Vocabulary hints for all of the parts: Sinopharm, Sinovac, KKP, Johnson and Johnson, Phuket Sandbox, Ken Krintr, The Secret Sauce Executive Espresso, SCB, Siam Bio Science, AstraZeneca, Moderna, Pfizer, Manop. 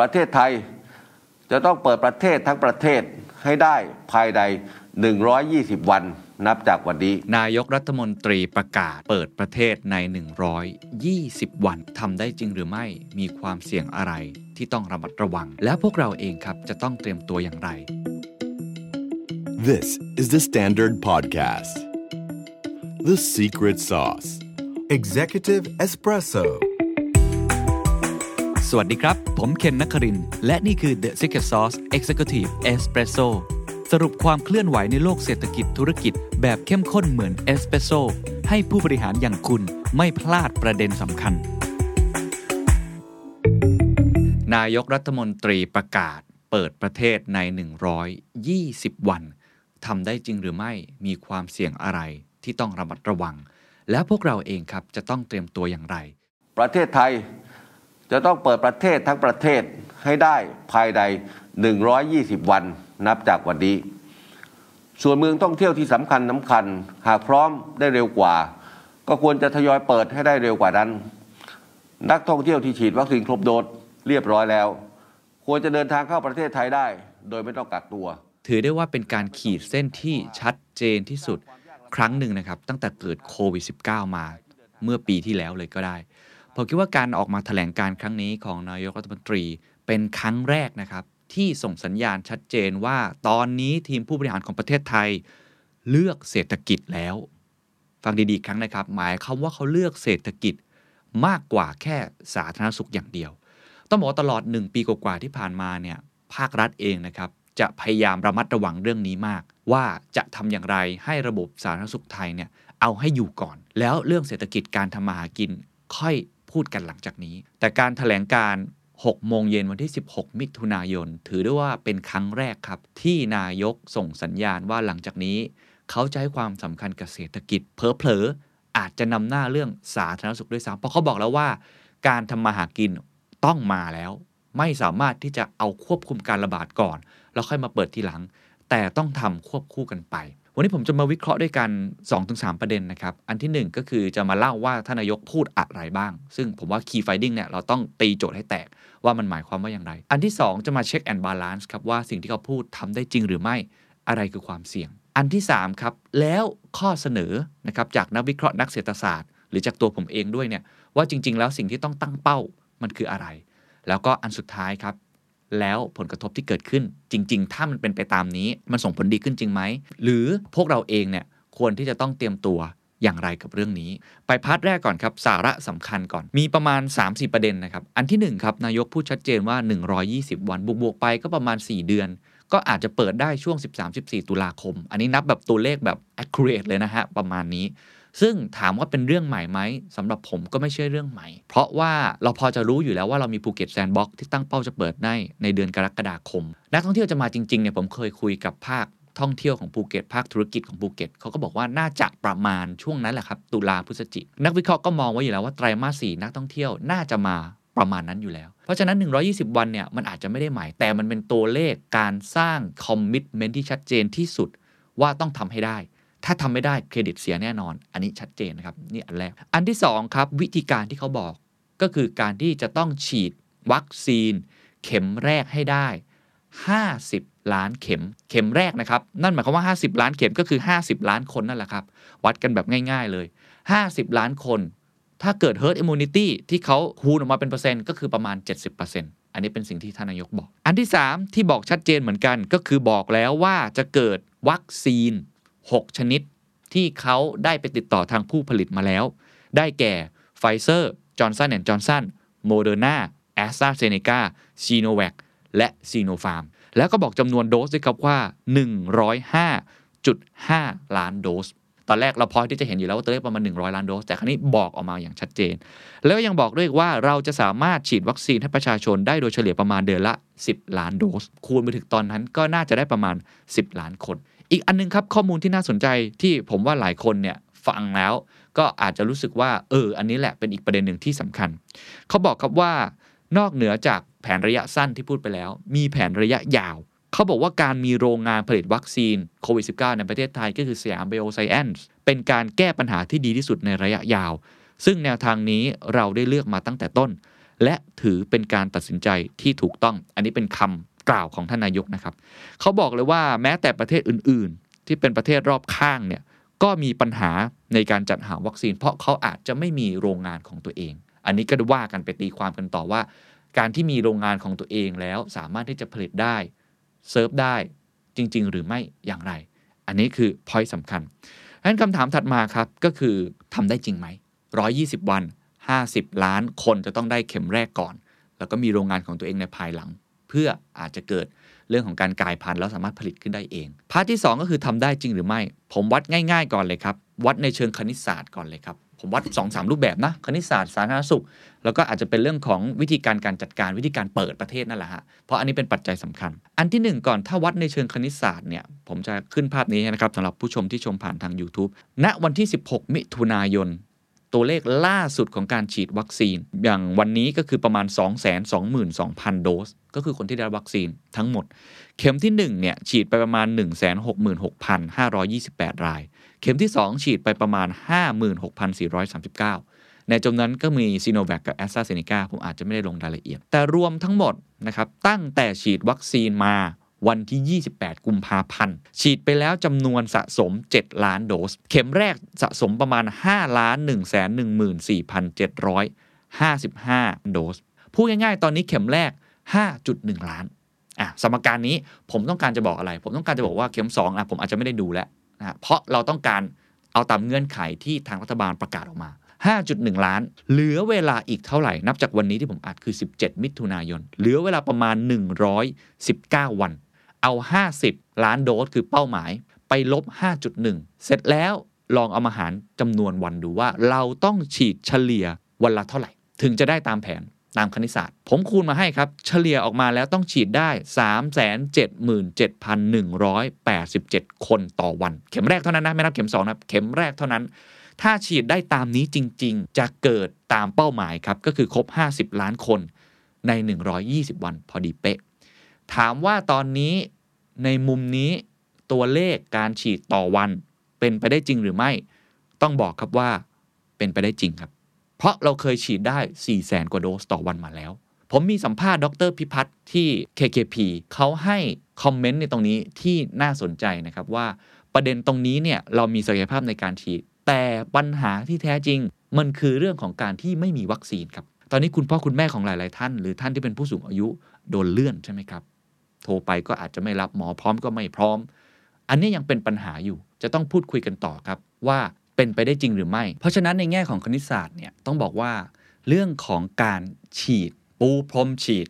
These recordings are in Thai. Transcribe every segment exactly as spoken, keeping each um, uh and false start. ประเทศไทยจะต้องเปิดประเทศทั้งประเทศให้ได้ภายในหนึ่งร้อยยี่สิบวันนับจากวันนี้นายกรัฐมนตรีประกาศเปิดประเทศในหนึ่งร้อยยี่สิบวันทำได้จริงหรือไม่มีความเสี่ยงอะไรที่ต้องระมัดระวังและพวกเราเองครับจะต้องเตรียมตัวอย่างไร This is the Standard Podcast The Secret Sauce Executive Espresso สวัสดีครับผมเคนนครินทร์และนี่คือ The Secret Sauce Executive Espressoสรุปความเคลื่อนไหวในโลกเศรษฐกิจธุรกิจแบบเข้มข้นเหมือนเอสเปรสโซ่ให้ผู้บริหารอย่างคุณไม่พลาดประเด็นสำคัญนายกรัฐมนตรีประกาศเปิดประเทศในหนึ่งร้อยยี่สิบวันทำได้จริงหรือไม่มีความเสี่ยงอะไรที่ต้องระมัดระวังและพวกเราเองครับจะต้องเตรียมตัวอย่างไรประเทศไทยจะต้องเปิดประเทศทั้งประเทศให้ได้ภายในหนึ่งร้อยยี่สิบวันนับจากวันนี้ส่วนเมืองท่องเที่ยวที่สำคัญสำคัญหากพร้อมได้เร็วกว่าก็ควรจะทยอยเปิดให้ได้เร็วกว่านั้นนักท่องเที่ยวที่ฉีดวัคซีนครบโดสเรียบร้อยแล้วควรจะเดินทางเข้าประเทศไทยได้โดยไม่ต้องกักตัวถือได้ว่าเป็นการขีดเส้นที่ชัดเจนที่สุดครั้งหนึ่งนะครับตั้งแต่เกิดโควิด สิบเก้า มาเมื่อปีที่แล้วเลยก็ได้ผมคิดว่าการออกมาแถลงการณ์ครั้งนี้ของนายกรัฐมนตรีเป็นครั้งแรกนะครับที่ส่งสัญญาณชัดเจนว่าตอนนี้ทีมผู้บริหารของประเทศไทยเลือกเศรษฐกิจแล้วฟังดีๆครั้งนะครับหมายความว่าเขาเลือกเศรษฐกิจมากกว่าแค่สาธารณสุขอย่างเดียวต้องบอกตลอดหนึ่งปีกว่าๆที่ผ่านมาเนี่ยภาครัฐเองนะครับจะพยายามระมัดระวังเรื่องนี้มากว่าจะทำอย่างไรให้ระบบสาธารณสุขไทยเนี่ยเอาให้อยู่ก่อนแล้วเรื่องเศรษฐกิจการทำมาหากินค่อยพูดกันหลังจากนี้แต่การแถลงการหกโมงเย็นวันที่สิบหกมิถุนายนถือได้ว่าเป็นครั้งแรกครับที่นายกส่งสัญญาณว่าหลังจากนี้เขาจะให้ความสำคัญกับเศรษฐกิจเผลอๆอาจจะนำหน้าเรื่องสาธารณสุขด้วยซ้ำเพราะเขาบอกแล้วว่าการทำมาหากินต้องมาแล้วไม่สามารถที่จะเอาควบคุมการระบาดก่อนแล้วค่อยมาเปิดทีหลังแต่ต้องทำควบคู่กันไปวันนี้ผมจะมาวิเคราะห์ด้วยกัน สองถึงสาม ประเด็นนะครับอันที่หนึ่งก็คือจะมาเล่าว่าท่านนายกพูดอะไรบ้างซึ่งผมว่า key finding เนี่ยเราต้องตีโจทย์ให้แตกว่ามันหมายความว่าอย่างไรอันที่สองจะมา check and balance ครับว่าสิ่งที่เขาพูดทำได้จริงหรือไม่อะไรคือความเสี่ยงอันที่สามครับแล้วข้อเสนอนะครับจากนักวิเคราะห์นักเศรษฐศาสตร์หรือจากตัวผมเองด้วยเนี่ยว่าจริงๆแล้วสิ่งที่ต้องตั้งเป้ามันคืออะไรแล้วก็อันสุดท้ายครับแล้วผลกระทบที่เกิดขึ้นจริงๆถ้ามันเป็นไปตามนี้มันส่งผลดีขึ้นจริงไหมหรือพวกเราเองเนี่ยควรที่จะต้องเตรียมตัวอย่างไรกับเรื่องนี้ไปพาร์ทแรกก่อนครับสาระสำคัญก่อนมีประมาณ สามถึงสี่ ประเด็นนะครับอันที่หนึ่งครับนายกพูดชัดเจนว่าหนึ่งร้อยยี่สิบวันบวกๆไปก็ประมาณสี่เดือนก็อาจจะเปิดได้ช่วงสิบสามถึงสิบสี่ตุลาคมอันนี้นับแบบตัวเลขแบบ accurate เลยนะฮะประมาณนี้ซึ่งถามว่าเป็นเรื่องใหม่ไหมสำหรับผมก็ไม่ใช่เรื่องใหม่เพราะว่าเราพอจะรู้อยู่แล้วว่าเรามีภูเก็ตแซนด์บ็อกซ์ที่ตั้งเป้าจะเปิดได้ในเดือนกรกฎาคมนักท่องเที่ยวจะมาจริงๆเนี่ยผมเคยคุยกับภาคท่องเที่ยวของภูเก็ตภาคธุรกิจของภูเก็ตเขาก็บอกว่าน่าจะประมาณช่วงนั้นแหละครับตุลาพฤศจิกายนนักวิเคราะห์ก็มองไว้อยู่แล้วว่าไตรมาสสี่นักท่องเที่ยวน่าจะมาประมาณนั้นอยู่แล้วเพราะฉะนั้นหนึ่งร้อยยี่สิบวันเนี่ยมันอาจจะไม่ได้หมายแต่มันเป็นตัวเลขการสร้างคอมมิตเมนท์ที่ชัดเจนที่สุดว่าต้องทำให้ได้ถ้าทำไม่ได้เครดิตเสียแน่นอนอันนี้ชัดเจนนะครับนี่อันแรกอันที่สองครับวิธีการที่เขาบอกก็คือการที่จะต้องฉีดวัคซีนเข็มแรกให้ได้ห้าสิบล้านเข็มเข็มแรกนะครับนั่นหมายความว่าห้าสิบล้านเข็มก็คือห้าสิบล้านคนนั่นแหละครับวัดกันแบบง่ายๆเลยห้าสิบล้านคนถ้าเกิด herd immunity ที่เขาคูณออกมาเป็นเปอร์เซ็นต์ก็คือประมาณ เจ็ดสิบเปอร์เซ็นต์ อันนี้เป็นสิ่งที่ท่านนายกบอกอันที่สามที่บอกชัดเจนเหมือนกันก็คือบอกแล้วว่าจะเกิดวัคซีนหกชนิดที่เขาได้ไปติดต่อทางผู้ผลิตมาแล้วได้แก่ Pfizer Johnson แอนด์ Johnson Moderna AstraZeneca Sinovac และ Sinopharm แล้วก็บอกจำนวนโดสด้วยครับว่า หนึ่งร้อยห้าจุดห้า ล้านโดสตอนแรกเราพอที่จะเห็นอยู่แล้วว่าตัวเลขประมาณหนึ่งร้อยล้านโดสแต่ครั้งนี้บอกออกมาอย่างชัดเจนแล้วยังบอกด้วยว่าเราจะสามารถฉีดวัคซีนให้ประชาชนได้โดยเฉลี่ยประมาณเดือนละสิบล้านโดสคูณไปถึงตอนนั้นก็น่าจะได้ประมาณสิบล้านคนอีกอันนึงครับข้อมูลที่น่าสนใจที่ผมว่าหลายคนเนี่ยฟังแล้วก็อาจจะรู้สึกว่าเอออันนี้แหละเป็นอีกประเด็นหนึ่งที่สำคัญเขาบอกครับว่านอกเหนือจากแผนระยะสั้นที่พูดไปแล้วมีแผนระยะยาวเขาบอกว่าการมีโรงงานผลิตวัคซีนโควิด สิบเก้า ในประเทศไทยก็คือ Siam Bio Science เป็นการแก้ปัญหาที่ดีที่สุดในระยะยาวซึ่งแนวทางนี้เราได้เลือกมาตั้งแต่ต้น และถือเป็นการตัดสินใจที่ถูกต้องอันนี้เป็นคำกล่าวของท่านนายกนะครับเขาบอกเลยว่าแม้แต่ประเทศอื่นๆที่เป็นประเทศรอบข้างเนี่ยก็มีปัญหาในการจัดหาวัคซีนเพราะเขาอาจจะไม่มีโรงงานของตัวเองอันนี้ก็ว่ากันไปตีความกันต่อว่าการที่มีโรงงานของตัวเองแล้วสามารถที่จะผลิตได้เซิร์ฟได้จริงๆหรือไม่อย่างไรอันนี้คือ point สำคัญงั้นคำถามถัดมาครับก็คือทำได้จริงไหมหนึ่งร้อยยี่สิบวันห้าสิบล้านคนจะต้องได้เข็มแรกก่อนแล้วก็มีโรงงานของตัวเองในภายหลังเพื่ออาจจะเกิดเรื่องของการกลายพันธุ์แล้วสามารถผลิตขึ้นได้เองพาร์ทที่สองก็คือทำได้จริงหรือไม่ผมวัดง่ายๆก่อนเลยครับวัดในเชิงคณิตศาสตร์ก่อนเลยครับผมวัด สองถึงสาม รูปแบบนะคณิตศาสตร์สาธารณสุขแล้วก็อาจจะเป็นเรื่องของวิธีการการจัดการวิธีการเปิดประเทศนั่นแหละฮะเพราะอันนี้เป็นปัจจัยสำคัญอันที่หนึ่งก่อนถ้าวัดในเชิงคณิตศาสตร์เนี่ยผมจะขึ้นภาพนี้นะครับสำหรับผู้ชมที่ชมผ่านทาง YouTube ณวันที่สิบหกมิถุนายนตัวเลขล่าสุดของการฉีดวัคซีนอย่างวันนี้ก็คือประมาณ สองแสนสองหมื่นสองพัน โดสก็คือคนที่ได้วัคซีนทั้งหมดเข็มที่หนึ่งเนี่ยฉีดไปประมาณ หนึ่งแสนหกหมื่นหกพันห้าร้อยยี่สิบแปด รายเข็มที่สองฉีดไปประมาณ ห้าหมื่นหกพันสี่ร้อยสามสิบเก้า ในจำนวนก็มี Sinovac กับ AstraZeneca ผมอาจจะไม่ได้ลงรายละเอียดแต่รวมทั้งหมดนะครับตั้งแต่ฉีดวัคซีนมาวันที่ยี่สิบแปดกุมภาพันธ์ฉีดไปแล้วจำนวนสะสมเจ็ดล้านโดสเข็มแรกสะสมประมาณ ห้าล้านหนึ่งแสนหนึ่งหมื่นสี่พันเจ็ดร้อยห้าสิบห้า โดสพูดง่ายๆตอนนี้เข็มแรก ห้าจุดหนึ่ง ล้านอ่ะสมการนี้ผมต้องการจะบอกอะไรผมต้องการจะบอกว่าเข็มสองอ่ะผมอาจจะไม่ได้ดูแล้วนะเพราะเราต้องการเอาตามเงื่อนไขที่ทางรัฐบาลประกาศออกมา ห้าจุดหนึ่ง ล้านเหลือเวลาอีกเท่าไหร่นับจากวันนี้ที่ผมอัดคือสิบเจ็ดมิถุนายนเหลือเวลาประมาณหนึ่งร้อยสิบเก้าวันเอาห้าสิบล้านโดสคือเป้าหมายไปลบ ห้าจุดหนึ่ง เสร็จแล้วลองเอามาหารจำนวนวันดูว่าเราต้องฉีดเฉลี่ยวันละเท่าไหร่ถึงจะได้ตามแผนตามคณิตศาสตร์ผมคูณมาให้ครับเฉลี่ยออกมาแล้วต้องฉีดได้ สามแสนเจ็ดหมื่นเจ็ดพันหนึ่งร้อยแปดสิบเจ็ด คนต่อวันเข็มแรกเท่านั้นนะไม่นับเข็มสองนะเข็มแรกเท่านั้นถ้าฉีดได้ตามนี้จริงๆจะเกิดตามเป้าหมายครับก็คือครบห้าสิบล้านคนในหนึ่งร้อยยี่สิบวันพอดีเป๊ะถามว่าตอนนี้ในมุมนี้ตัวเลขการฉีดต่อวันเป็นไปได้จริงหรือไม่ต้องบอกครับว่าเป็นไปได้จริงครับเพราะเราเคยฉีดได้ สี่แสน กว่าโดสต่อวันมาแล้วผมมีสัมภาษณ์ดร.พิพัฒน์ที่ เค เค พี เขาให้คอมเมนต์ในตรงนี้ที่น่าสนใจนะครับว่าประเด็นตรงนี้เนี่ยเรามีศักยภาพในการฉีดแต่ปัญหาที่แท้จริงมันคือเรื่องของการที่ไม่มีวัคซีนครับตอนนี้คุณพ่อคุณแม่ของหลายๆท่านหรือท่านที่เป็นผู้สูงอายุโดนเลื่อนใช่ไหมครับโทรไปก็อาจจะไม่รับหมอพร้อมก็ไม่พร้อมอันนี้ยังเป็นปัญหาอยู่จะต้องพูดคุยกันต่อครับว่าเป็นไปได้จริงหรือไม่เพราะฉะนั้นในแง่ของคณิตศาสตร์เนี่ยต้องบอกว่าเรื่องของการฉีดปูพรมฉีด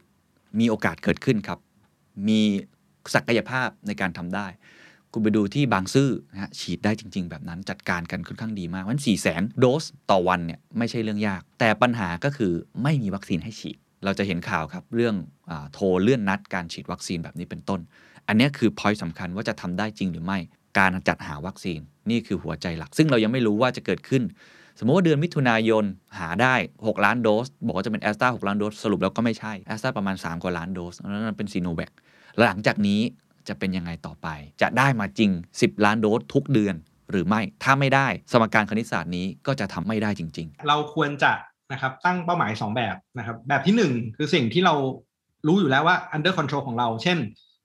มีโอกาสเกิดขึ้นครับมีศักยภาพในการทำได้คุณไปดูที่บางซื่อนะฮะฉีดได้จริงๆแบบนั้นจัดการกันค่อนข้างดีมากวัน สี่แสน โดสต่อวันเนี่ยไม่ใช่เรื่องยากแต่ปัญหาก็คือไม่มีวัคซีนให้ฉีดเราจะเห็นข่าวครับเรื่องอ่าโทรเลื่อนนัดการฉีดวัคซีนแบบนี้เป็นต้นอันนี้คือ point สำคัญว่าจะทำได้จริงหรือไม่การจัดหาวัคซีนนี่คือหัวใจหลักซึ่งเรายังไม่รู้ว่าจะเกิดขึ้นสมมติว่าเดือนมิถุนายนหาได้หกล้านโดสบอกว่าจะเป็น Astra หกล้านโดสสรุปแล้วก็ไม่ใช่ Astra ประมาณสามกว่าล้านโดสแล้วนั้นเป็น Sinovac หลังจากนี้จะเป็นยังไงต่อไปจะได้มาจริงสิบล้านโดสทุกเดือนหรือไม่ถ้าไม่ได้สมการคณิตศาสตร์นี้ก็จะทำไม่ได้จริงๆเราควรจะนะครับตั้งเป้าหมายสองแบบนะครับแบบที่หนึ่งคือสิ่งที่เรารู้อยู่แล้วว่า under control ของเราเช่น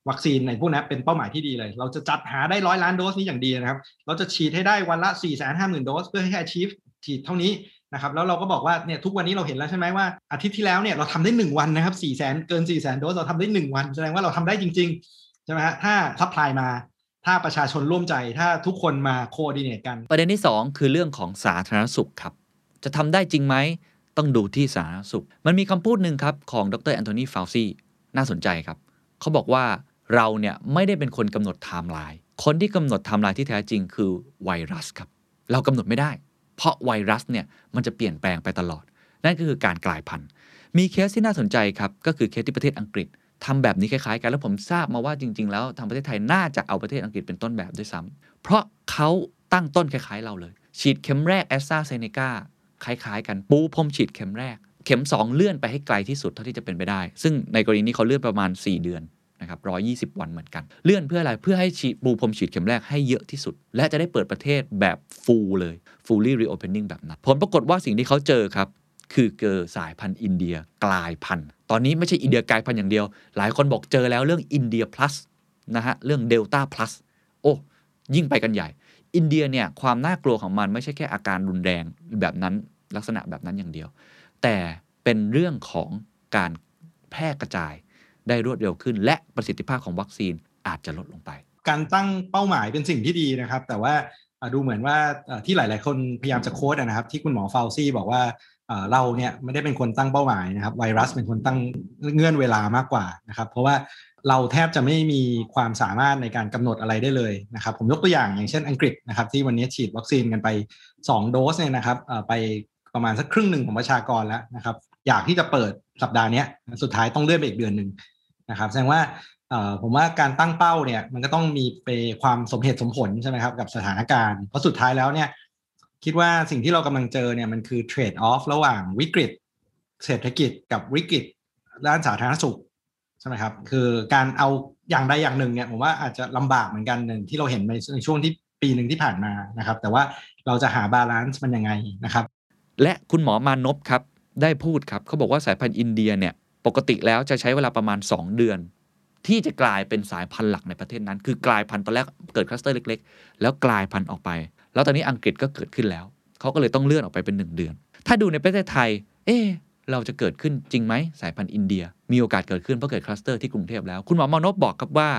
วัคซีนในพวกนี้เป็นเป้าหมายที่ดีเลยเราจะจัดหาได้ร้อยล้านโดสนี้อย่างดีนะครับเราจะฉีดให้ได้วันละ สี่แสนห้าหมื่น โดสเพื่อให้ achieve ฉีดเท่านี้นะครับแล้วเราก็บอกว่าเนี่ยทุกวันนี้เราเห็นแล้วใช่ไหมว่าอาทิตย์ที่แล้วเนี่ยเราทำได้หนึ่งวันนะครับ สี่แสน เกิน สี่แสน โดสเราทำได้หนึ่งวันแสดงว่าเราทำได้จริงๆใช่ไหมฮะถ้า supply มาถ้าประชาชนร่วมใจถ้าทุกคนมา coordinate กันประเด็นที่สองคือเรื่องของสาธารณสุขครับจะทำได้จริงไหมต้องดูที่สาธารณสุขมันมีคำพูดนึงครับของดร.แอนโทนี ฟาวซีน่าสนใจครับเขาบอกว่าเราเนี่ยไม่ได้เป็นคนกำหนดไทม์ไลน์คนที่กำหนดไทม์ไลน์ที่แท้จริงคือไวรัสครับเรากำหนดไม่ได้เพราะไวรัสเนี่ยมันจะเปลี่ยนแปลงไปตลอดนั่นก็คือการกลายพันธุ์มีเคสที่น่าสนใจครับก็คือเคสที่ประเทศอังกฤษทำแบบนี้คล้ายๆกันแล้วผมทราบมาว่าจริงๆแล้วทางประเทศไทยน่าจะเอาประเทศอังกฤษเป็นต้นแบบด้วยซ้ำเพราะเขาตั้งต้นคล้ายๆเราเลยฉีดเข็มแรก AstraZeneca คล้ายๆกันปูพรมฉีดเข็มแรกเข็มสองเลื่อนไปให้ไกลที่สุดเท่าที่จะเป็นไปได้ซึ่งในกรณีนี้เขาเลื่อนประมาณสี่เดือนนะครับหนึ่งร้อยยี่สิบวันเหมือนกันเลื่อนเพื่ออะไรเพื่อให้ฉีดปูพรมฉีดเข็มแรกให้เยอะที่สุดและจะได้เปิดประเทศแบบฟูลเลย fully reopening แบบนั้นผลปรากฏว่าสิ่งที่เขาเจอครับ คือเจอสายพันธุ์อินเดียกลายพันธุ์ตอนนี้ไม่ใช่อินเดียกลายพันธุ์อย่างเดียวหลายคนบอกเจอแล้วเรื่องอินเดีย plus นะฮะเรื่องเดลต้า plus โอ้ยิ่งไปกันใหญ่อินเดียเนี่ยความน่ากลัวของมันไม่ใช่แค่อาการรุนแรงแบบนั้นลักษณะแบบนั้นอย่างเดียวแต่เป็นเรื่องของการแพร่กระจายได้รวดเร็วขึ้นและประสิทธิภาพของวัคซีนอาจจะลดลงไปการตั้งเป้าหมายเป็นสิ่งที่ดีนะครับแต่ว่าดูเหมือนว่าที่หลายๆคนพยายามจะโค้ดนะครับที่คุณหมอเฟลซี่บอกว่าเราเนี่ยไม่ได้เป็นคนตั้งเป้าหมายนะครับไวรัสเป็นคนตั้งเงื่อนเวลามากกว่านะครับเพราะว่าเราแทบจะไม่มีความสามารถในการกำหนดอะไรได้เลยนะครับผมยกตัวอย่างอย่างเช่นอังกฤษนะครับที่วันนี้ฉีดวัคซีนกันไปสองโดสเนี่ยนะครับไปประมาณสักครึ่งหนึ่งของประชากรแล้วนะครับอยากที่จะเปิดสัปดาห์นี้สุดท้ายต้องเลื่อนไปอีกเดือนนึงนะครับแสดงว่าผมว่าการตั้งเป้าเนี่ยมันก็ต้องมีไปความสมเหตุสมผลใช่ไหมครับกับสถานการณ์เพราะสุดท้ายแล้วเนี่ยคิดว่าสิ่งที่เรากำลังเจอเนี่ยมันคือเทรดออฟระหว่างวิกฤตเศรษฐกิจกับวิกฤตด้านสาธารณสุขใช่ไหมครับคือการเอาอย่างใดอย่างหนึ่งเนี่ยผมว่าอาจจะลำบากเหมือนกันหนึ่งที่เราเห็นในช่วงที่ปีหนึ่งที่ผ่านมานะครับแต่ว่าเราจะหาบาลานซ์มันยังไงนะครับและคุณหมอมานพครับได้พูดครับเขาบอกว่าสายพันธุ์อินเดียเนี่ยปกติแล้วจะใช้เวลาประมาณสองเดือนที่จะกลายเป็นสายพันธุ์หลักในประเทศนั้นคือกลายพันธุ์ตอนแรกเกิดคลัสเตอร์เล็กๆแล้วกลายพันธุ์ออกไปแล้วตอนนี้อังกฤษก็เกิดขึ้นแล้วเขาก็เลยต้องเลื่อนออกไปเป็นหนึ่งเดือนถ้าดูในประเทศไทยเอ๊ะเราจะเกิดขึ้นจริงไหมสายพันธุ์อินเดียมีโอกาสเกิดขึ้นเพราะเกิดคลัสเตอร์ที่กรุงเทพแล้วคุณหมอมานพบอกครับว่า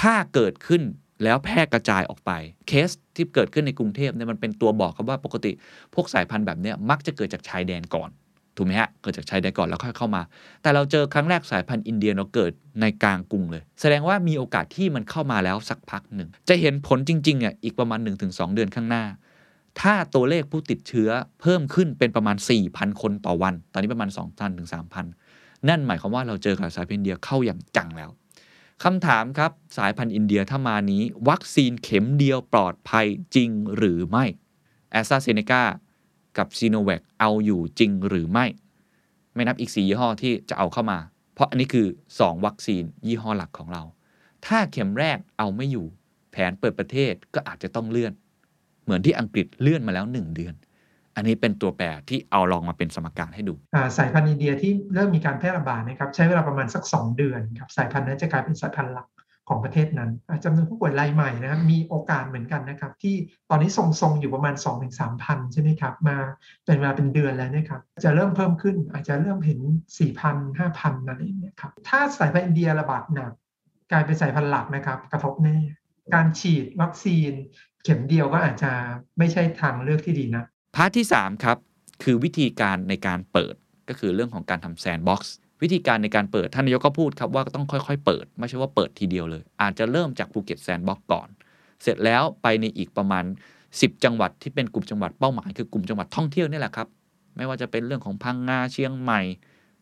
ถ้าเกิดขึ้นแล้วแพร่กระจายออกไปเคสที่เกิดขึ้นในกรุงเทพเนี่ยมันเป็นตัวบอกครับว่าปกติพวกสายพันธุ์แบบนี้มักจะเกิดจากชายแดนก่อนถูกไหมฮะเกิดจากชายแดนก่อนแล้วค่อยเข้ามาแต่เราเจอครั้งแรกสายพันธุ์อินเดียเราเกิดในกลางกรุงเลยแสดงว่ามีโอกาสที่มันเข้ามาแล้วสักพักหนึ่งจะเห็นผลจริงๆอ่ะอีกประมาณ หนึ่งถึงสอง เดือนข้างหน้าถ้าตัวเลขผู้ติดเชื้อเพิ่มขึ้นเป็นประมาณ สี่พัน คนต่อวันตอนนี้ประมาณ สองพัน ถึง สามพัน นั่นหมายความว่าเราเจอกับสายพันธุ์อินเดียเข้าอย่างจังแล้วคำถามครับสายพันธุ์อินเดียถ้ามานี้วัคซีนเข็มเดียวปลอดภัยจริงหรือไม่ AstraZenecaกับ Sinovac เอาอยู่จริงหรือไม่ไม่นับอีกสี่ยี่ห้อที่จะเอาเข้ามาเพราะอันนี้คือสองวัคซีนยี่ห้อหลักของเราถ้าเข็มแรกเอาไม่อยู่แผนเปิดประเทศก็อาจจะต้องเลื่อนเหมือนที่อังกฤษเลื่อนมาแล้วหนึ่งเดือนอันนี้เป็นตัวแปรที่เอาลองมาเป็นสมการให้ดูสายพันธุ์อินเดียที่เริ่มมีการแพร่ระบาดนะครับใช้เวลาประมาณสักสองเดือนครับสายพันธุ์นั้นจะกลายเป็นสายพันธุ์หลักของประเทศนั้นจำนวนผู้ป่วยรายใหม่นะครับมีโอกาสเหมือนกันนะครับที่ตอนนี้ทรงๆอยู่ประมาณ สองถึงสาม พันใช่ไหมครับมาเป็นเวลาเป็นเดือนแล้วนะครับจะเริ่มเพิ่มขึ้นอาจจะเริ่มเห็น สี่พัน ห้าพัน นั่นเองนะครับถ้าสายพันธุ์อินเดียระบาดหนักกลายเป็นสายพันธุ์หลักนะครับกระทบแน่การฉีดวัคซีนเข็มเดียวก็อาจจะไม่ใช่ทางเลือกที่ดีนะพาร์ทที่สามครับคือวิธีการในการเปิดก็คือเรื่องของการทำแซนด์บ็อกซ์วิธีการในการเปิดท่านนายกก็พูดครับว่าต้องค่อยๆเปิดไม่ใช่ว่าเปิดทีเดียวเลยอาจจะเริ่มจากภูเก็ตแซนด์บ็อกซ์ก่อนเสร็จแล้วไปในอีกประมาณสิบจังหวัดที่เป็นกลุ่มจังหวัดเป้าหมายคือกลุ่มจังหวัดท่องเที่ยวนี่แหละครับไม่ว่าจะเป็นเรื่องของพังงาเชียงใหม่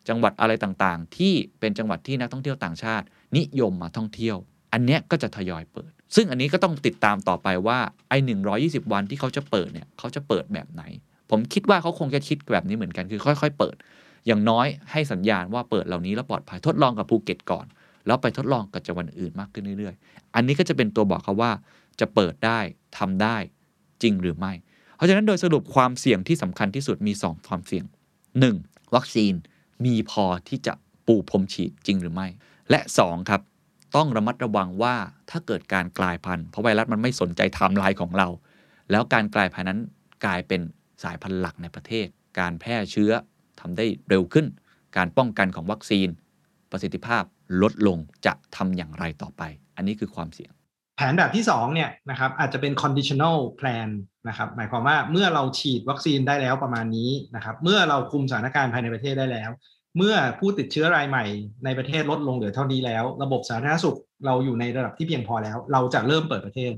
จังหวัดอะไรต่างๆที่เป็นจังหวัดที่นักท่องเที่ยวต่างชาตินิยมมาท่องเที่ยวอันเนี้ยก็จะทยอยเปิดซึ่งอันนี้ก็ต้องติดตามต่อไปว่าไอ้หนึ่งร้อยยี่สิบวันที่เขาจะเปิดเนี่ยเขาจะเปิดแบบไหนผมคิดว่าเขาคงจะคิดแบบนี้เหมือนกันคือค่อยๆเปิดอย่างน้อยให้สัญญาณว่าเปิดเหล่านี้แล้วปลอดภัยทดลองกับภูเก็ตก่อนแล้วไปทดลองกับจังหวัดอื่นมากขึ้นเรื่อยๆอันนี้ก็จะเป็นตัวบอกเขาว่าจะเปิดได้ทำได้จริงหรือไม่เพราะฉะนั้นโดยสรุปความเสี่ยงที่สำคัญที่สุดมีสองความเสี่ยงหนึ่งวัคซีนมีพอที่จะปูพรมฉีดจริงหรือไม่และสองครับต้องระมัดระวังว่าถ้าเกิดการกลายพันธุ์เพราะไวรัสมันไม่สนใจไทม์ไลน์ของเราแล้วการกลายพันธุ์นั้นกลายเป็นสายพันธุ์หลักในประเทศการแพร่เชื้อทำได้เร็วขึ้นการป้องกันของวัคซีนประสิทธิภาพลดลงจะทำอย่างไรต่อไปอันนี้คือความเสี่ยงแผนแบบที่สองเนี่ยนะครับอาจจะเป็น conditional plan นะครับหมายความว่าเมื่อเราฉีดวัคซีนได้แล้วประมาณนี้นะครับเมื่อเราคุมสถานการณ์ภายในประเทศได้แล้วเมื่อผู้ติดเชื้อรายใหม่ในประเทศลดลงเหลือเท่านี้แล้วระบบสาธารณสุขเราอยู่ในระดับที่เพียงพอแล้วเราจะเริ่มเปิดประเทศ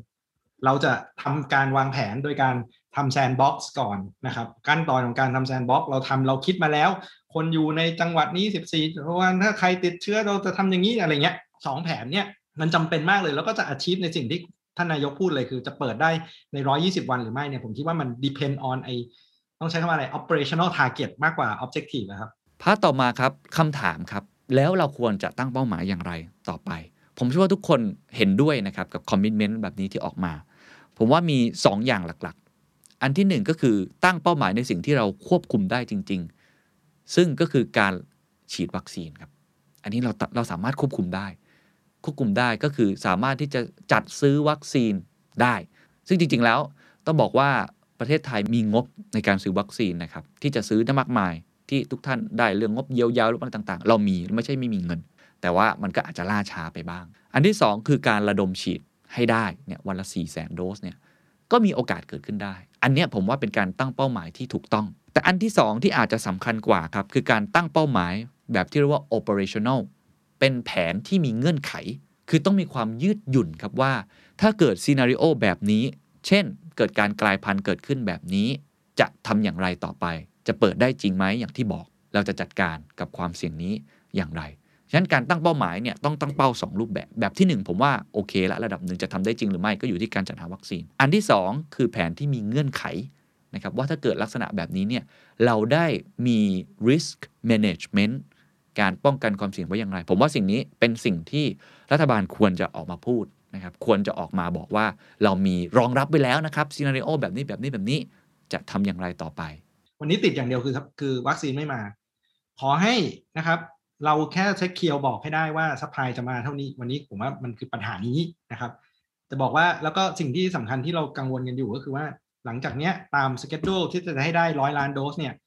เราจะทำการวางแผนโดยการทำแซนด์บ็อกซ์ก่อนนะครับขั้นตอนของการทำแซนด์บ็อกซ์เราทำเราคิดมาแล้วคนอยู่ในจังหวัดนี้สิบสี่เพราะว่าถ้าใครติดเชื้อเราจะทำอย่างนี้อะไรเงี้ยสองแผนเนี่ยมันจำเป็นมากเลยแล้วก็จะ achieve ในสิ่งที่ท่านนายกพูดเลยคือจะเปิดได้ในหนึ่งร้อยยี่สิบวันหรือไม่เนี่ยผมคิดว่ามัน depend on ไอต้องใช้คำว่าอะไร operational target มากกว่า objective นะครับพาร์ทต่อมาครับคำถามครับแล้วเราควรจะตั้งเป้าหมายอย่างไรต่อไปผมเชื่อว่าทุกคนเห็นด้วยนะครับกับ commitment แบบนี้ที่ออกมาผมว่ามีสองอย่างหลักๆอันที่หนึ่งก็คือตั้งเป้าหมายในสิ่งที่เราควบคุมได้จริงๆ ซึ่งก็คือการฉีดวัคซีนครับอันนี้เราเราสามารถควบคุมได้ควบคุมได้ก็คือสามารถที่จะจัดซื้อวัคซีนได้ซึ่งจริงๆแล้วต้องบอกว่าประเทศไทยมีงบในการซื้อวัคซีนนะครับที่จะซื้อได้มากมายที่ทุกท่านได้เรื่องงบเยียวยาหรืออะไรต่างๆเรามีไม่ใช่ไม่มีเงินแต่ว่ามันก็อาจจะล่าช้าไปบ้างอันที่สองคือการระดมฉีดให้ได้เนี่ยวันละ สี่แสน โดสเนี่ยก็มีโอกาสเกิดขึ้นได้อันเนี้ยผมว่าเป็นการตั้งเป้าหมายที่ถูกต้องแต่อันที่สองที่อาจจะสำคัญกว่าครับคือการตั้งเป้าหมายแบบที่เรียกว่า operational เป็นแผนที่มีเงื่อนไขคือต้องมีความยืดหยุ่นครับว่าถ้าเกิดซีนาริโอแบบนี้เช่นเกิดการกลายพันธุ์เกิดขึ้นแบบนี้จะทำอย่างไรต่อไปจะเปิดได้จริงไหมอย่างที่บอกเราจะจัดการกับความเสี่ยงนี้อย่างไรฉะนั้นการตั้งเป้าหมายเนี่ยต้องตั้งเป้าสองรูปแบบแบบที่หนึ่งผมว่าโอเคละระดับหนึ่งจะทำได้จริงหรือไม่ก็อยู่ที่การจัดหาวัคซีนอันที่สองคือแผนที่มีเงื่อนไขนะครับว่าถ้าเกิดลักษณะแบบนี้เนี่ยเราได้มี risk management การป้องกันความเสี่ยงไว้อย่างไรผมว่าสิ่งนี้เป็นสิ่งที่รัฐบาลควรจะออกมาพูดนะครับควรจะออกมาบอกว่าเรามีรองรับไว้แล้วนะครับซีนาริโอแบบนี้แบบนี้แบบนี้จะทำอย่างไรต่อไปวันนี้ติดอย่างเดียวคือคือวัคซีนไม่มาขอให้นะครับเราแค่เช็คเคียวบอกให้ได้ว่าซัพพลายจะมาเท่านี้วันนี้ผมว่ามันคือปัญหานี้นะครับจะบอกว่าแล้วก็สิ่งที่สำคัญที่เรากังวลกันอยู่ก็คือว่าหลังจากเนี้ยตามสเกจดูลที่จะให้ได้ร้อยล้านโดสเนี่ย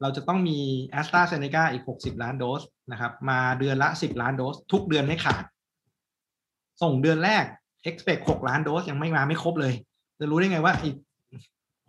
เราจะต้องมี AstraZeneca อีกหกสิบล้านโดสนะครับมาเดือนละสิบล้านโดสทุกเดือนไม่ขาดส่งเดือนแรก expect หกล้านโดสยังไม่มาไม่ครบเลยจะรู้ได้ไงว่าอีก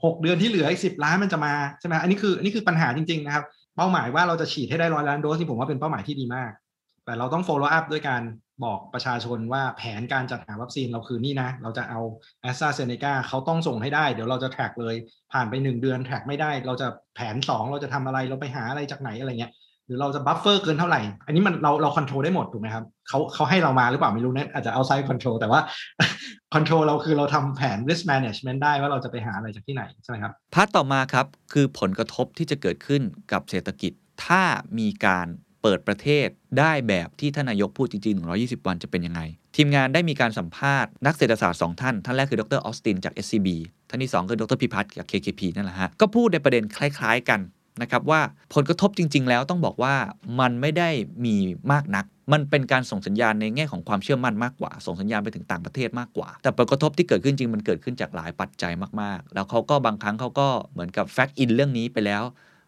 หกเดือนที่เหลืออีกสิบล้านมันจะมาใช่ไหมอันนี้คืออันนี้คือปัญหาจริงๆนะครับเป้าหมายว่าเราจะฉีดให้ได้ร้อยล้านโดสที่ผมว่าเป็นเป้าหมายที่ดีมากแต่เราต้อง follow up ด้วยการบอกประชาชนว่าแผนการจัดหาวัคซีนเราคือนี่นะเราจะเอา AstraZeneca เขาต้องส่งให้ได้เดี๋ยวเราจะแทร็กเลยผ่านไปหนึ่งเดือนแทร็กไม่ได้เราจะแผนสองเราจะทำอะไรเราไปหาอะไรจากไหนอะไรเงี้ยหรือเราจะบัฟเฟอร์เกินเท่าไหร่อันนี้มันเราเราคอนโทรลได้หมดถูกไหมครับเขาเขาให้เรามาหรือเปล่าไม่รู้นะอาจจะเอาไซด์คอนโทรลแต่ว่าคอนโทรลเราคือเราทำแผน risk management ได้ว่าเราจะไปหาอะไรจากที่ไหนใช่ไหมครับพาร์ทต่อมาครับคือผลกระทบที่จะเกิดขึ้นกับเศรษฐกิจถ้ามีการเปิดประเทศได้แบบที่ท่านนายกพูดจริงๆหนึ่งร้อยยี่สิบวันจะเป็นยังไงทีมงานได้มีการสัมภาษณ์นักเศรษฐศาสตร์สองท่านท่านแรกคือดร.ออสตินจาก เอส ซี บี ท่านที่สองคือดร.พิพัฒน์จาก เค เค พี นั่นแหละฮะก็พูดในประเด็นคล้ายๆกันนะครับว่าผลกระทบจริงๆแล้วต้องบอกว่ามันไม่ได้มีมากนักมันเป็นการส่งสัญญาณในแง่ของความเชื่อมั่นมากกว่าส่งสัญญาณไปถึงต่างประเทศมากกว่าแต่ผลกระทบที่เกิดขึ้นจริงมันเกิดขึ้นจากหลายปัจจัยมากๆแล้วเขาก็บางครั้งเขาก็เหมือนกับแฟกต์อินเรื่องนี้ไปแล้ว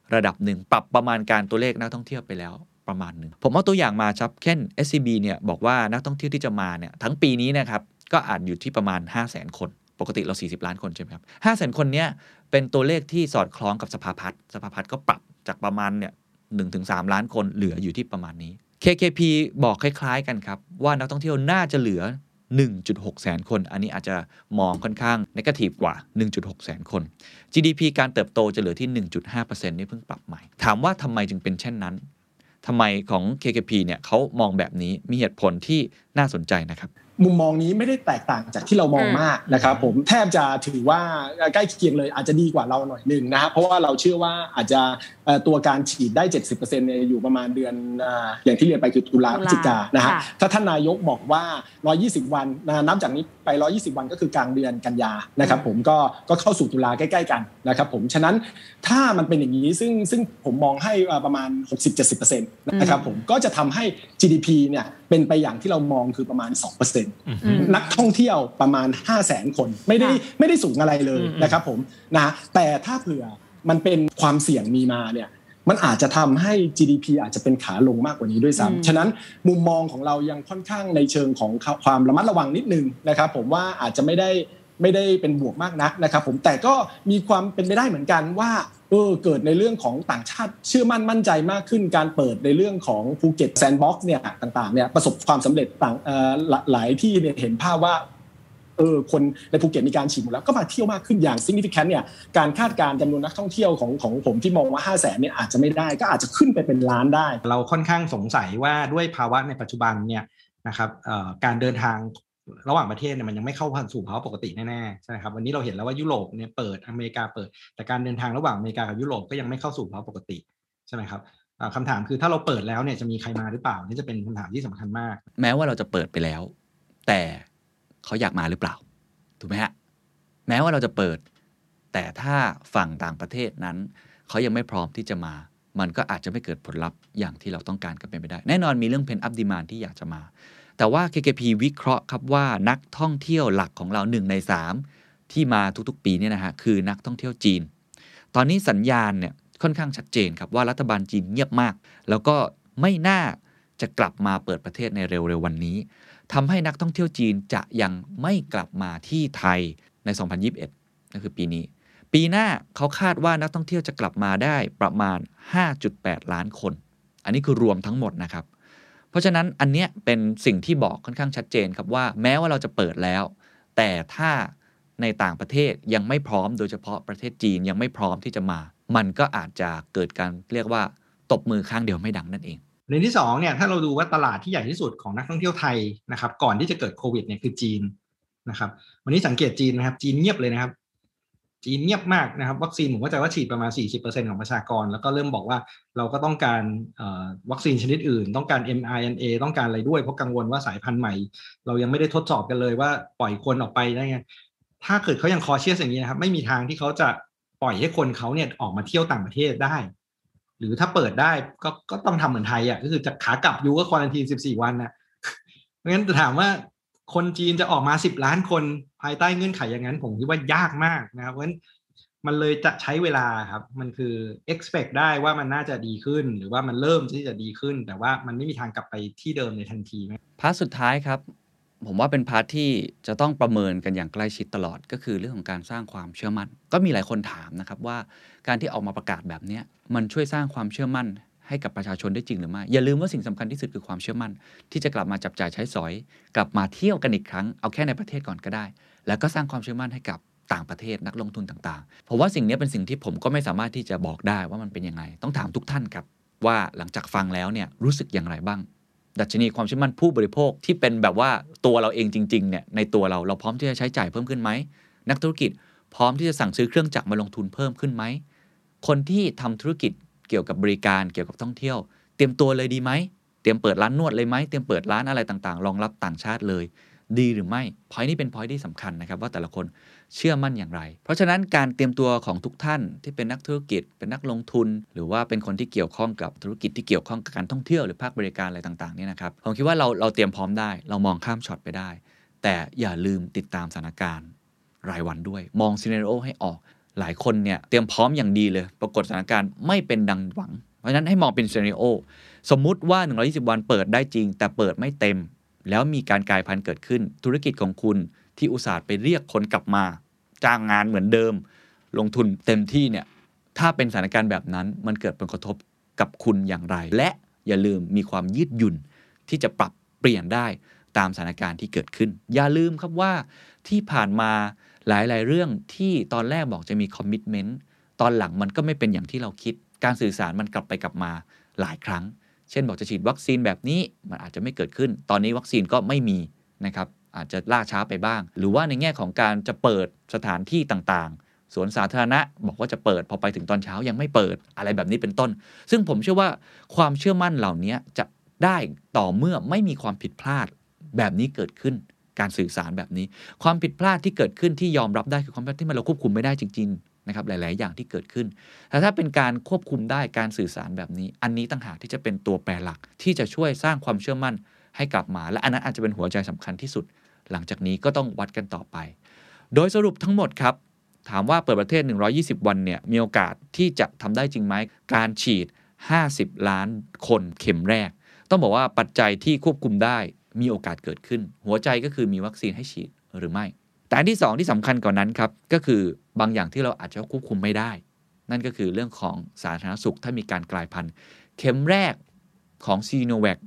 ระดับหนึ่งปรับประมาณการตัวเลขนักท่องเที่ยวไปแล้วประมาณนึงผมเอาตัวอย่างมาครับเช่น เอส ซี บี เนี่ยบอกว่านักท่องเที่ยวที่จะมาเนี่ยทั้งปีนี้นะครับก็อาจอยู่ที่ประมาณ ห้าแสน คนปกติเราสี่สิบล้านคนใช่ไหมครับ ห้าแสน คนเนี่ยเป็นตัวเลขที่สอดคล้องกับสภาพัฒน์สภาพัฒน์ก็ปรับจากประมาณเนี่ย หนึ่งถึงสาม ล้านคนเหลืออยู่ที่ประมาณนี้ เค เค พี บอกคล้ายๆกันครับว่านักท่องเที่ยวน่าจะเหลือ หนึ่งจุดหก แสนคนอันนี้อาจจะมองค่อนข้างเนกาทีฟกว่า หนึ่งจุดหก แสนคน จี ดี พี การเติบโตจะเหลือที่ หนึ่งจุดห้าเปอร์เซ็นต์ นี่เพิ่งปรับใหม่ถามว่าทำไมจึงเป็นเช่นนั้นทำไมของ เค เค พี เนี่ยเขามองแบบนี้มีเหตุผลที่น่าสนใจนะครับมุมมองนี้ไม่ได้แตกต่างจากที่เรามองมากนะครับผมแทบจะถือว่าใกล้เคียงเลยอาจจะดีกว่าเราหน่อยนึงนะครับเพราะว่าเราเชื่อว่าอาจจะตัวการฉีดได้ เจ็ดสิบเปอร์เซ็นต์ เนี่ยอยู่ประมาณเดือนอย่างที่เรียนไปคือตุลาพฤศจิกานะฮะถ้าท่านนายกบอกว่าหนึ่งร้อยยี่สิบวันนับจากนี้ไปหนึ่งร้อยยี่สิบวันก็คือกลางเดือนกันยานะครับผมก็ก็เข้าสู่ตุลาใกล้ๆกันนะครับผมฉะนั้นถ้ามันเป็นอย่างนี้ซึ่งซึ่งผมมองให้ประมาณ หกสิบเจ็ดสิบเปอร์เซ็นต์ นะครับผมก็จะทำให้ จี ดี พี เนี่ยเป็นไปอย่างที่เรามองคือประมาณ สองเปอร์เซ็นต์นักท่องเที่ยวประมาณ ห้าแสน คนไม่ได้ไม่ได้สูงอะไรเลยนะครับผมนะแต่ถ้าเผื่อมันเป็นความเสี่ยงมีมาเนี่ยมันอาจจะทำให้ จี ดี พี อาจจะเป็นขาลงมากกว่านี้ด้วยซ้ำฉะนั้นมุมมองของเรายังค่อนข้างในเชิงของความระมัดระวังนิดนึงนะครับผมว่าอาจจะไม่ได้ไม่ได้เป็นบวกมากนักนะครับผมแต่ก็มีความเป็นไปได้เหมือนกันว่าเออเกิดในเรื่องของต่างชาติเชื่อมั่นมั่นใจมากขึ้นการเปิดในเรื่องของภูเก็ตแซนด์บ็อกซ์เนี่ยต่างๆเนี่ยประสบความสำเร็จต่างหลายที่เนี่ยเห็นภาพว่าเออคนในภูเก็ตมีการฉีดหมดแล้วก็มาเที่ยวมากขึ้นอย่าง significant เนี่ยการคาดการณ์จำนวนนักท่องเที่ยวของของผมที่มองว่า ห้าแสน เนี่ยอาจจะไม่ได้ก็อาจจะขึ้นไปเป็นล้านได้เราค่อนข้างสงสัยว่าด้วยภาวะในปัจจุบันเนี่ยนะครับการเดินทางระหว่างประเทศเนี่ยมันยังไม่เข้าสู่ภาวะปกติแน่ๆใช่ไหมครับวันนี้เราเห็นแล้วว่ายุโรปเนี่ยเปิดอเมริกาเปิดแต่การเดินทางระหว่างอเมริกากับยุโรปก็ยังไม่เข้าสู่ภาวะปกติใช่ไหมครับคำถามคือถ้าเราเปิดแล้วเนี่ยจะมีใครมาหรือเปล่านี่จะเป็นคำถามที่สำคัญมากแม้ว่าเราจะเปิดไปแล้วแต่เขาอยากมาหรือเปล่าถูกไหมฮะแม้ว่าเราจะเปิดแต่ถ้าฝั่งต่างประเทศนั้นเขายังไม่พร้อมที่จะมา มันก็อาจจะไม่เกิดผลลัพธ์อย่างที่เราต้องการก็เป็นไปได้แน่นอนมีเรื่องเพนท์อัพดีมานด์ที่อยากจะมาแต่ว่า เค เค พี วิเคราะห์ครับว่านักท่องเที่ยวหลักของเราหนึ่งในสามที่มาทุกๆปีเนี่ยนะฮะคือนักท่องเที่ยวจีนตอนนี้สัญญาณเนี่ยค่อนข้างชัดเจนครับว่ารัฐบาลจีนเงียบมากแล้วก็ไม่น่าจะกลับมาเปิดประเทศในเร็วๆวันนี้ทำให้นักท่องเที่ยวจีนจะยังไม่กลับมาที่ไทยในสองพันยี่สิบเอ็ดนั่นคือปีนี้ปีหน้าเขาคาดว่านักท่องเที่ยวจะกลับมาได้ประมาณ ห้าจุดแปด ล้านคนอันนี้คือรวมทั้งหมดนะครับเพราะฉะนั้นอันเนี้ยเป็นสิ่งที่บอกค่อนข้างชัดเจนครับว่าแม้ว่าเราจะเปิดแล้วแต่ถ้าในต่างประเทศยังไม่พร้อมโดยเฉพาะประเทศจีนยังไม่พร้อมที่จะมามันก็อาจจะเกิดการเรียกว่าตบมือข้างเดียวไม่ดังนั่นเองเรื่องที่สองเนี่ยถ้าเราดูว่าตลาดที่ใหญ่ที่สุดของนักท่องเที่ยวไทยนะครับก่อนที่จะเกิดโควิดเนี่ยคือจีนนะครับวันนี้สังเกตจีนนะครับจีนเงียบเลยนะครับจีนเงียบมากนะครับวัคซีนผมเข้าใจว่าฉีดประมาณ สี่สิบเปอร์เซ็นต์ ของประชากรแล้วก็เริ่มบอกว่าเราก็ต้องการวัคซีนชนิดอื่นต้องการ เอ็ม อาร์ เอ็น เอ ต้องการอะไรด้วยเพราะกังวลว่าสายพันธุ์ใหม่เรายังไม่ได้ทดสอบกันเลยว่าปล่อยคนออกไปได้ไงถ้าเกิดเขายังคอเชียสอย่างนี้นะครับไม่มีทางที่เขาจะปล่อยให้คนเขาเนี่ยออกมาเที่ยวต่างประเทศได้หรือถ้าเปิดได้ก็ก็ต้องทำเหมือนไทยอ่ะก็คือจะขากลับอยู่ก็ควอรันทีนสิบสี่วันนะเพราะงั้นจะถามว่าคนจีนจะออกมาสิบล้านคนภายใต้เงื่อนไขอย่างนั้นผมคิดว่ายากมากนะครับเพราะฉะนั้นมันเลยจะใช้เวลาครับมันคือ expect ได้ว่ามันน่าจะดีขึ้นหรือว่ามันเริ่มที่จะดีขึ้นแต่ว่ามันไม่มีทางกลับไปที่เดิมในทันทีมั้ยพาร์ทสุดท้ายครับผมว่าเป็นพาร์ทที่จะต้องประเมินกันอย่างใกล้ชิดตลอดก็คือเรื่องของการสร้างความเชื่อมั่นก็มีหลายคนถามนะครับว่าการที่ออกมาประกาศแบบนี้มันช่วยสร้างความเชื่อมั่นให้กับประชาชนได้จริงหรือไม่อย่าลืมว่าสิ่งสำคัญที่สุดคือความเชื่อมั่นที่จะกลับมาจับจ่ายใช้สอยกลับมาเที่ยวกันอีกครั้งเอาแค่ในประเทศก่อนก็ได้แล้วก็สร้างความเชื่อมั่นให้กับต่างประเทศนักลงทุนต่างๆเพราะว่าสิ่งนี้เป็นสิ่งที่ผมก็ไม่สามารถที่จะบอกได้ว่ามันเป็นยังไงต้องถามทุกท่านครับว่าหลังจากฟังแล้วเนี่ยรู้สึกอย่างไรบ้างดัชนีความเชื่อมั่นผู้บริโภคที่เป็นแบบว่าตัวเราเองจริงๆเนี่ยในตัวเราเราพร้อมที่จะใช้จ่ายเพิ่มขึ้นไหมนักธุรกิจพร้อมที่จะสั่งซื้อเครื่องจักรมาลงทุนเพิ่มขึ้นไหมคนที่ทำธุรกิจเกี่ยวกับบริการเกี่ยวกับท่องเที่ยวเตรียมตัวเลยดีไหมเตรียมเปิดร้านนวดเลยไหมเตรียมเปิดร้านอะไรต่างๆรองรับต่างชาติเลยดีหรือไม่พอยต์นี้เป็นพอยต์ที่สำคัญนะครับว่าแต่ละคนเชื่อมั่นอย่างไรเพราะฉะนั้นการเตรียมตัวของทุกท่านที่เป็นนักธุรกิจเป็นนักลงทุนหรือว่าเป็นคนที่เกี่ยวข้องกับธุรกิจที่เกี่ยวข้องกับการท่องเที่ยวหรือภาคบริการอะไรต่างๆนี่นะครับผมคิดว่าเราเราเตรียมพร้อมได้เรามองข้ามช็อตไปได้แต่อย่าลืมติดตามสถานการณ์รายวันด้วยมองซีนาริโอให้ออกหลายคนเนี่ยเตรียมพร้อมอย่างดีเลยปรากฏสถานการณ์ไม่เป็นดังหวังเพราะฉะนั้นให้มองเป็นซีนาริโอสมมุติว่าหนึ่งร้อยยี่สิบวันเปิดได้จริงแต่เปิดไม่เต็มแล้วมีการกลายพันธุ์เกิดขึ้นธุรกิจของคุณที่อุตส่าห์ไปเรียกคนกลับมาจ้างงานเหมือนเดิมลงทุนเต็มที่เนี่ยถ้าเป็นสถานการณ์แบบนั้นมันเกิดผลกระทบกับคุณอย่างไรและอย่าลืมมีความยืดหยุ่นที่จะปรับเปลี่ยนได้ตามสถานการณ์ที่เกิดขึ้นอย่าลืมครับว่าที่ผ่านมาหลายๆเรื่องที่ตอนแรกบอกจะมีคอมมิตเมนต์ตอนหลังมันก็ไม่เป็นอย่างที่เราคิดการสื่อสารมันกลับไปกลับมาหลายครั้งเช่นบอกจะฉีดวัคซีนแบบนี้มันอาจจะไม่เกิดขึ้นตอนนี้วัคซีนก็ไม่มีนะครับอาจจะล่าช้าไปบ้างหรือว่าในแง่ของการจะเปิดสถานที่ต่างๆสวนสาธารณะบอกว่าจะเปิดพอไปถึงตอนเช้ายังไม่เปิดอะไรแบบนี้เป็นต้นซึ่งผมเชื่อว่าความเชื่อมั่นเหล่านี้จะได้ต่อเมื่อไม่มีความผิดพลาดแบบนี้เกิดขึ้นการสื่อสารแบบนี้ความผิดพลาดที่เกิดขึ้นที่ยอมรับได้คือความผิดที่เราควบคุมไม่ได้จริงๆนะครับหลายๆอย่างที่เกิดขึ้นแต่ถ้าเป็นการควบคุมได้การสื่อสารแบบนี้อันนี้ต่างหากที่จะเป็นตัวแปรหลักที่จะช่วยสร้างความเชื่อมั่นให้กลับมาและอันนั้นอาจจะเป็นหัวใจสำคัญที่สุดหลังจากนี้ก็ต้องวัดกันต่อไปโดยสรุปทั้งหมดครับถามว่าเปิดประเทศหนึ่งร้อยยี่สิบวันเนี่ยมีโอกาสที่จะทำได้จริงไหมการฉีดห้าสิบล้านคนเข็มแรกต้องบอกว่าปัจจัยที่ควบคุมได้มีโอกาสเกิดขึ้นหัวใจก็คือมีวัคซีนให้ฉีดหรือไม่แต่ที่สองที่สำคัญกว่านั้นครับก็คือบางอย่างที่เราอาจจะควบคุมไม่ได้นั่นก็คือเรื่องของสาธารณสุขถ้ามีการกลายพันธุ์เข็มแรกของ Sinovac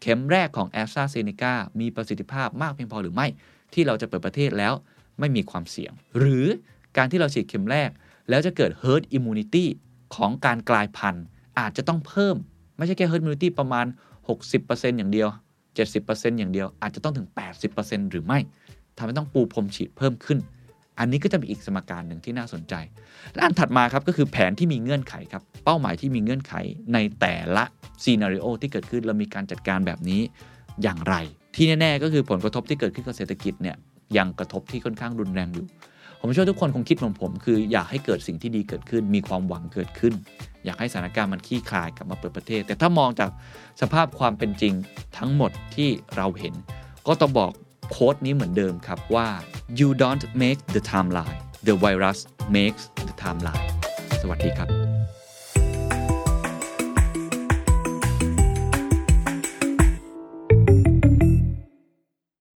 เข็มแรกของ AstraZeneca มีประสิทธิภาพมากเพียงพอหรือไม่ที่เราจะเปิดประเทศแล้วไม่มีความเสี่ยงหรือการที่เราฉีดเข็มแรกแล้วจะเกิด herd immunity ของการกลายพันธุ์อาจจะต้องเพิ่มไม่ใช่แค่ herd immunity ประมาณ หกสิบเปอร์เซ็นต์ อย่างเดียว เจ็ดสิบเปอร์เซ็นต์ อย่างเดียวอาจจะต้องถึง แปดสิบเปอร์เซ็นต์ หรือไม่ทำให้ต้องปูพรมฉีดเพิ่มขึ้นอันนี้ก็จะเป็นอีกสมการหนึ่งที่น่าสนใจและอันถัดมาครับก็คือแผนที่มีเงื่อนไขครับเป้าหมายที่มีเงื่อนไขในแต่ละซีนาริโอที่เกิดขึ้นเรามีการจัดการแบบนี้อย่างไรที่แน่ๆก็คือผลกระทบที่เกิดขึ้นกับเศรษฐกิจเนี่ยยังกระทบที่ค่อนข้างรุนแรงอยู่ ผมเชื่อทุกคนคงคิดเหมือนผมคืออยากให้เกิดสิ่งที่ดีเกิดขึ้นมีความหวังเกิดขึ้นอยากให้สถานการณ์มันคลี่คลายกลับมาเปิดประเทศแต่ถ้ามองจากสภาพความเป็นจริงทั้งหมดที่เราเห็นก็ต้องบอกโค้ดนี้เหมือนเดิมครับว่า you don't make the timeline the virus makes the timeline สวัสดีครับ